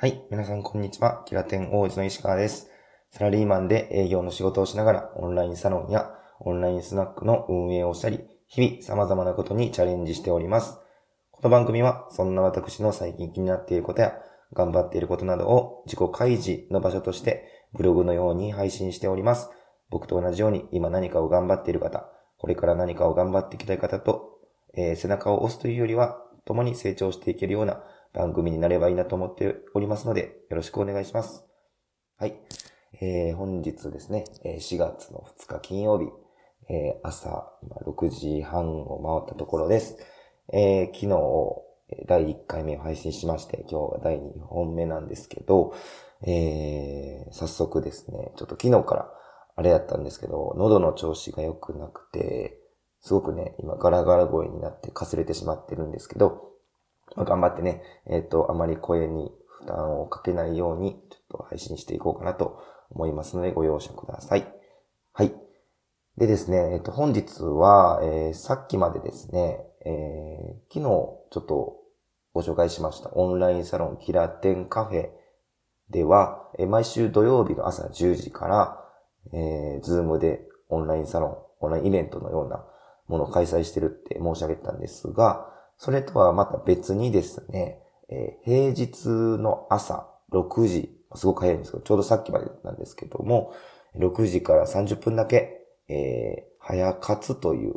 はい。皆さん、こんにちは。キラテン王子の石川です。サラリーマンで営業の仕事をしながら、オンラインサロンやオンラインスナックの運営をしたり、日々様々なことにチャレンジしております。この番組は、そんな私の最近気になっていることや、頑張っていることなどを自己開示の場所として、ブログのように配信しております。僕と同じように、今何かを頑張っている方、これから何かを頑張っていきたい方と、背中を押すというよりは、共に成長していけるような、番組になればいいなと思っておりますので、よろしくお願いします。はい。本日ですね、4月の2日金曜日、朝6時半を回ったところです。昨日、第1回目を配信しまして、今日が第2本目なんですけど、早速ですね、ちょっと昨日からあれやったんですけど、喉の調子が良くなくて、すごくね、今ガラガラ声になってかすれてしまってるんですけど、頑張ってね、あまり声に負担をかけないように、ちょっと配信していこうかなと思いますので、ご容赦ください。はい。でですね、本日は、さっきまでですね、昨日ちょっとご紹介しましたオンラインサロンキラテンカフェでは、毎週土曜日の朝10時から、Zoom でオンラインサロン、オンラインイベントのようなものを開催してるって申し上げたんですが、それとはまた別にですね、平日の朝6時、すごく早いんですけど、ちょうどさっきまでなんですけども、6時から30分だけ、早活という、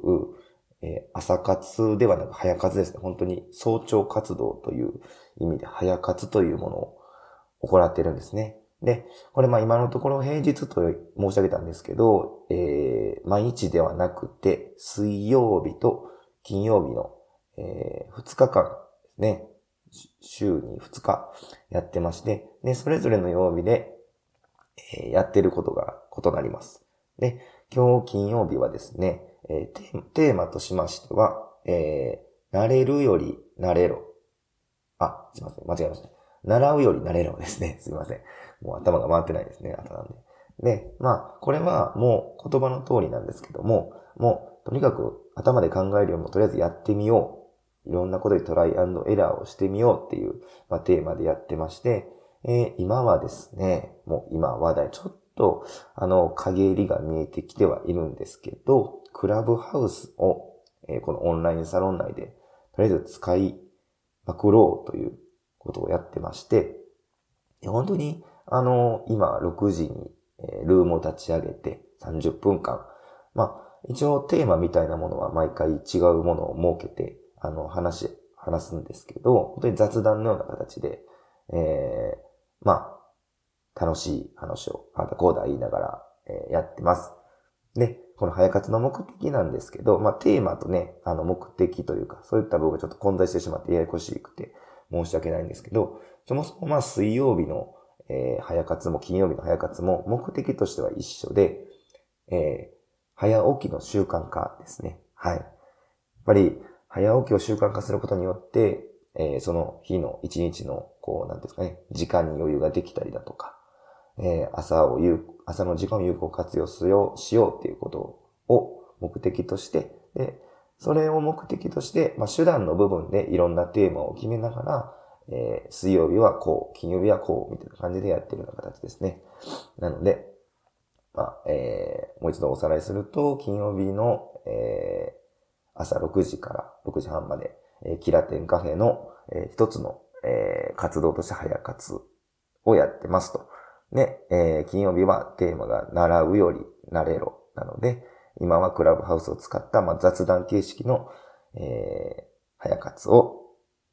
朝活ではなく早活ですね。本当に早朝活動という意味で早活というものを行っているんですね。で、これまあ今のところ平日と申し上げたんですけど、毎日ではなくて、水曜日と金曜日の2日間ですね、週に2日やってまして、で、それぞれの曜日で、やってることが異なります。で、今日金曜日はですね、テーマとしましては、慣れるより慣れろ。あ、すいません、間違えました。習うより慣れろですね。すいません。もう頭が回ってないですね、頭なんで。で、まあ、これはもう言葉の通りなんですけども、もうとにかく頭で考えるよりもとりあえずやってみよう。いろんなことでトライアンドエラーをしてみようっていう、まあ、テーマでやってまして、今はですね、もう今話題、ちょっと陰りが見えてきてはいるんですけど、クラブハウスを、このオンラインサロン内でとりあえず使いまくろうということをやってまして、本当に今6時にルームを立ち上げて30分間、まあ一応テーマみたいなものは毎回違うものを設けて、話すんですけど、本当に雑談のような形で、まあ、楽しい話を、あだこうだ言いながら、やってます。で、この早活の目的なんですけど、まあ、テーマとね、目的というか、そういった部分がちょっと混在してしまってややこしくて申し訳ないんですけど、そもそもまあ、水曜日の、早活も金曜日の早活も目的としては一緒で、早起きの習慣化ですね。はい。やっぱり、早起きを習慣化することによって、その日の一日の、こう、なんですかね、時間に余裕ができたりだとか、朝の時間を有効活用しようっていうことを目的として、で、それを目的として、まあ、手段の部分でいろんなテーマを決めながら、水曜日はこう、金曜日はこう、みたいな感じでやってるような形ですね。なので、まあ、もう一度おさらいすると、金曜日の、朝6時から6時半まで、キラテンカフェの、一つの、活動として早活をやってますと。で、金曜日はテーマが習うより慣れろなので、今はクラブハウスを使った、まあ、雑談形式の、早活を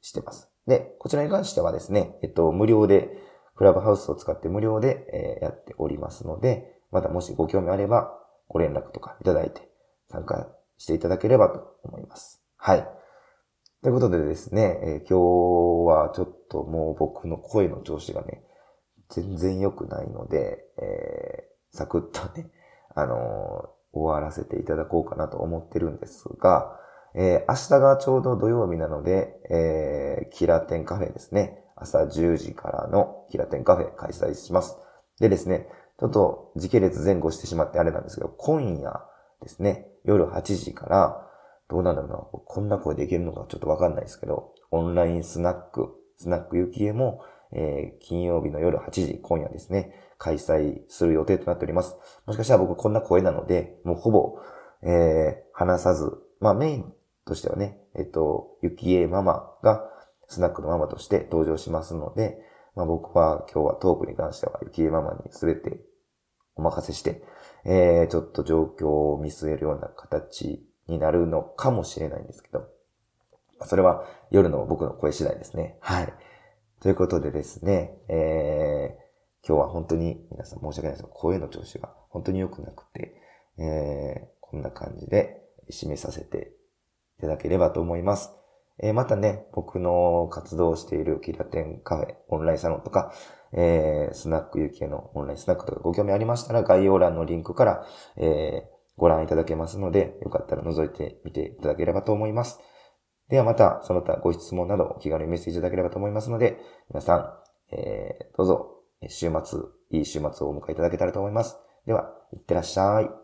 してます。で、こちらに関してはですね、無料で、クラブハウスを使って無料で、やっておりますので、またもしご興味あればご連絡とかいただいて参加していただければと思います。はい。ということでですね、今日はちょっともう僕の声の調子がね、全然良くないので、サクッとね、終わらせていただこうかなと思ってるんですが、明日がちょうど土曜日なので、キラテンカフェですね。朝10時からのキラテンカフェ開催します。でですね、ちょっと時系列前後してしまってあれなんですけど、今夜ですね、夜8時から、どうなんだろうな、こんな声でいけるのかちょっとわかんないですけど、オンラインスナックゆきえも、金曜日の夜8時、今夜ですね、開催する予定となっております。もしかしたら僕こんな声なので、もうほぼ、話さず、まあメインとしてはね、ゆきえママがスナックのママとして登場しますので、まあ僕は今日はトークに関してはゆきえママに全てお任せして、ちょっと状況を見据えるような形になるのかもしれないんですけど、それは夜の僕の声次第ですね。はい。ということでですね、今日は本当に皆さん申し訳ないですが、声の調子が本当に良くなくて、こんな感じで締めさせていただければと思います。またね、僕の活動をしているキラテンカフェ、オンラインサロンとか、スナックゆきえのオンラインスナックとかご興味ありましたら、概要欄のリンクから、ご覧いただけますので、よかったら覗いてみていただければと思います。ではまた、その他ご質問などお気軽にメッセージいただければと思いますので、皆さん、どうぞ、いい週末をお迎えいただけたらと思います。では、いってらっしゃい。